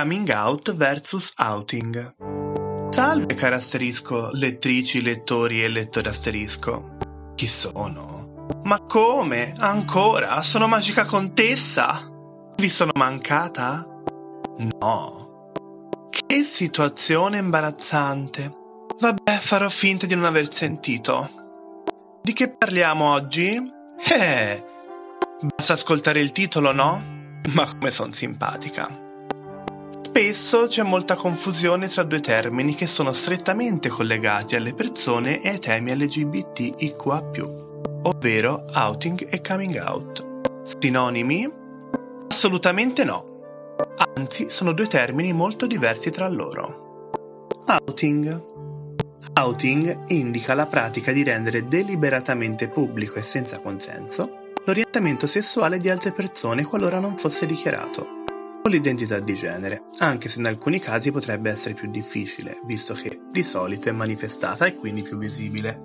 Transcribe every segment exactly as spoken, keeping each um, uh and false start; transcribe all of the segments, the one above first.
Coming out versus outing. Salve caro asterisco, lettrici, lettori e lettori asterisco. Chi sono? Ma come? Ancora? Sono Magika Kontessa? Vi sono mancata? No. Che situazione imbarazzante. Vabbè, farò finta di non aver sentito. Di che parliamo oggi? Eh, basta ascoltare il titolo, no? Ma come son simpatica. Spesso c'è molta confusione tra due termini che sono strettamente collegati alle persone e ai temi L G B T I Q A più, ovvero outing e coming out. Sinonimi? Assolutamente no. Anzi, sono due termini molto diversi tra loro. Outing. Outing indica la pratica di rendere deliberatamente pubblico e senza consenso l'orientamento sessuale di altre persone qualora non fosse dichiarato. O l'identità di genere, anche se in alcuni casi potrebbe essere più difficile, visto che di solito è manifestata e quindi più visibile.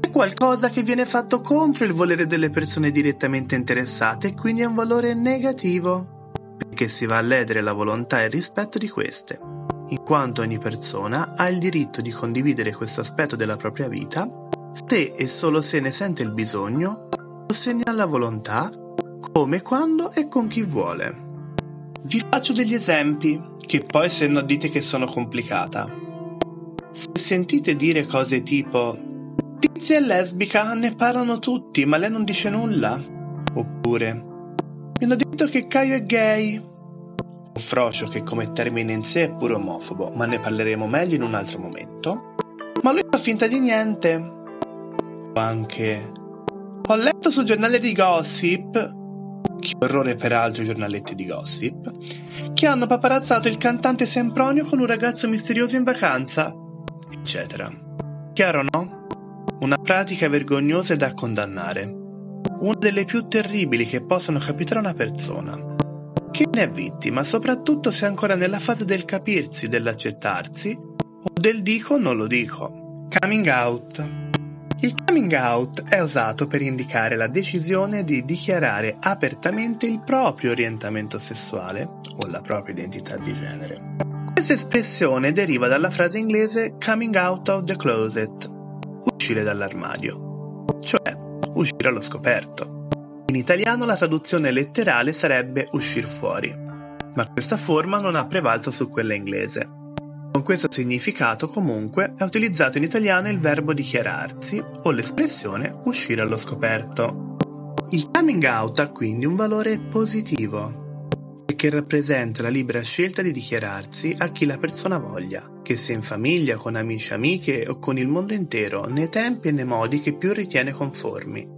È qualcosa che viene fatto contro il volere delle persone direttamente interessate e quindi ha un valore negativo, perché si va a ledere la volontà e il rispetto di queste, in quanto ogni persona ha il diritto di condividere questo aspetto della propria vita, se e solo se ne sente il bisogno, o se ne ha la volontà, come, quando e con chi vuole. Vi faccio degli esempi, che poi se no dite che sono complicata. Se sentite dire cose tipo «Tizia è lesbica, ne parlano tutti, ma lei non dice nulla», oppure «Mi hanno detto che Caio è gay», o «Frocio, che come termine in sé è pure omofobo, ma ne parleremo meglio in un altro momento», «Ma lui fa finta di niente», o anche «Ho letto sul giornale di gossip», che orrore per altri giornaletti di gossip, che hanno paparazzato il cantante Sempronio con un ragazzo misterioso in vacanza, eccetera. Chiaro, no? Una pratica vergognosa e da condannare. Una delle più terribili che possono capitare a una persona. Che ne è vittima, soprattutto se è ancora nella fase del capirsi, dell'accettarsi, o del dico o non lo dico. Coming out. Il coming out è usato per indicare la decisione di dichiarare apertamente il proprio orientamento sessuale o la propria identità di genere. Questa espressione deriva dalla frase inglese coming out of the closet, uscire dall'armadio, cioè uscire allo scoperto. In italiano la traduzione letterale sarebbe uscir fuori, ma questa forma non ha prevalso su quella inglese. Con questo significato, comunque, è utilizzato in italiano il verbo dichiararsi o l'espressione uscire allo scoperto. Il coming out ha quindi un valore positivo, perché rappresenta la libera scelta di dichiararsi a chi la persona voglia, che sia in famiglia, con amici e amiche o con il mondo intero, nei tempi e nei modi che più ritiene conformi.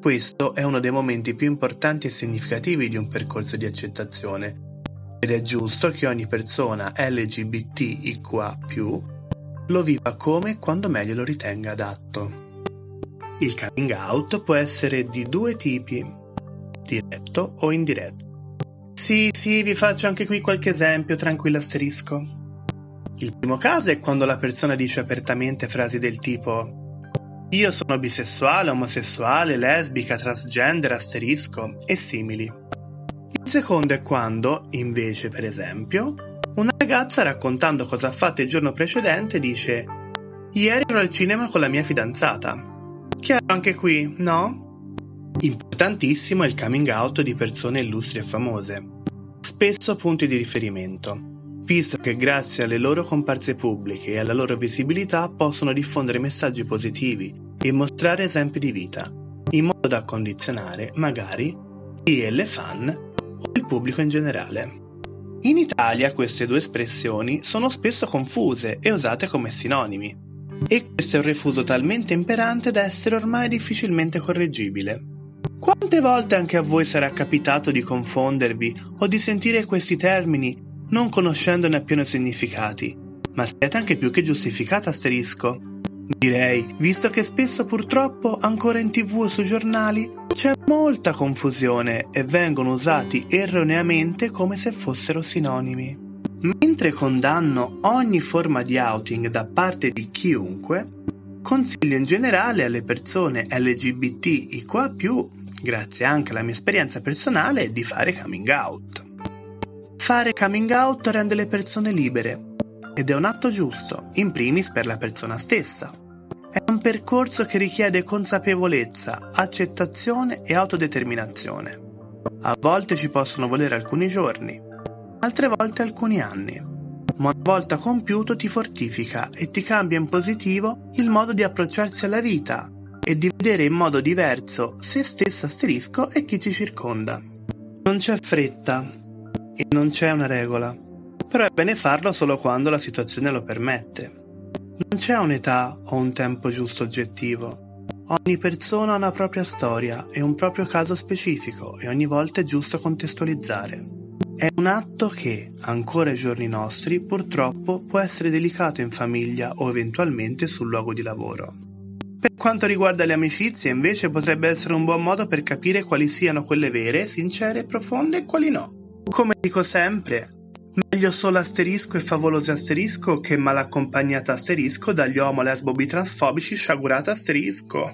Questo è uno dei momenti più importanti e significativi di un percorso di accettazione, ed è giusto che ogni persona L G B T I Q A più, lo viva come e quando meglio lo ritenga adatto. Il coming out può essere di due tipi, diretto o indiretto. Sì, sì, vi faccio anche qui qualche esempio, tranquillo asterisco. Il primo caso è quando la persona dice apertamente frasi del tipo «Io sono bisessuale, omosessuale, lesbica, transgender, asterisco» e simili. Il secondo è quando, invece, per esempio, una ragazza raccontando cosa ha fatto il giorno precedente dice «Ieri ero al cinema con la mia fidanzata». Chiaro anche qui, no? Importantissimo è il coming out di persone illustri e famose, spesso punti di riferimento, visto che grazie alle loro comparse pubbliche e alla loro visibilità possono diffondere messaggi positivi e mostrare esempi di vita, in modo da condizionare, magari, chi e le fan o il pubblico in generale. In Italia queste due espressioni sono spesso confuse e usate come sinonimi, e questo è un refuso talmente imperante da essere ormai difficilmente correggibile. Quante volte anche a voi sarà capitato di confondervi o di sentire questi termini non conoscendone appieno significati, ma siete anche più che giustificata asterisco? Direi, visto che spesso purtroppo ancora in tv o sui giornali c'è molta confusione e vengono usati erroneamente come se fossero sinonimi. Mentre condanno ogni forma di outing da parte di chiunque, consiglio in generale alle persone L G B T I Q A più, grazie anche alla mia esperienza personale, di fare coming out. Fare coming out rende le persone libere ed è un atto giusto, in primis per la persona stessa. È un percorso che richiede consapevolezza, accettazione e autodeterminazione. A volte ci possono volere alcuni giorni, altre volte alcuni anni. Ma una volta compiuto ti fortifica e ti cambia in positivo il modo di approcciarsi alla vita e di vedere in modo diverso se stessa asterisco e chi ci circonda. Non c'è fretta e non c'è una regola, però è bene farlo solo quando la situazione lo permette. Non c'è un'età o un tempo giusto oggettivo. Ogni persona ha una propria storia e un proprio caso specifico e ogni volta è giusto contestualizzare. È un atto che, ancora ai giorni nostri, purtroppo può essere delicato in famiglia o eventualmente sul luogo di lavoro. Per quanto riguarda le amicizie, invece, potrebbe essere un buon modo per capire quali siano quelle vere, sincere e profonde e quali no. Come dico sempre, meglio solo asterisco e favolosi asterisco che malaccompagnata asterisco dagli homo, lesbo, bitransfobici, sciagurata asterisco.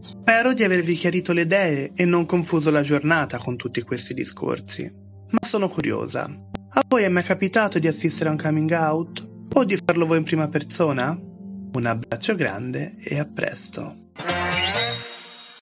Spero di avervi chiarito le idee e non confuso la giornata con tutti questi discorsi. Ma sono curiosa, a voi è mai capitato di assistere a un coming out? O di farlo voi in prima persona? Un abbraccio grande e a presto!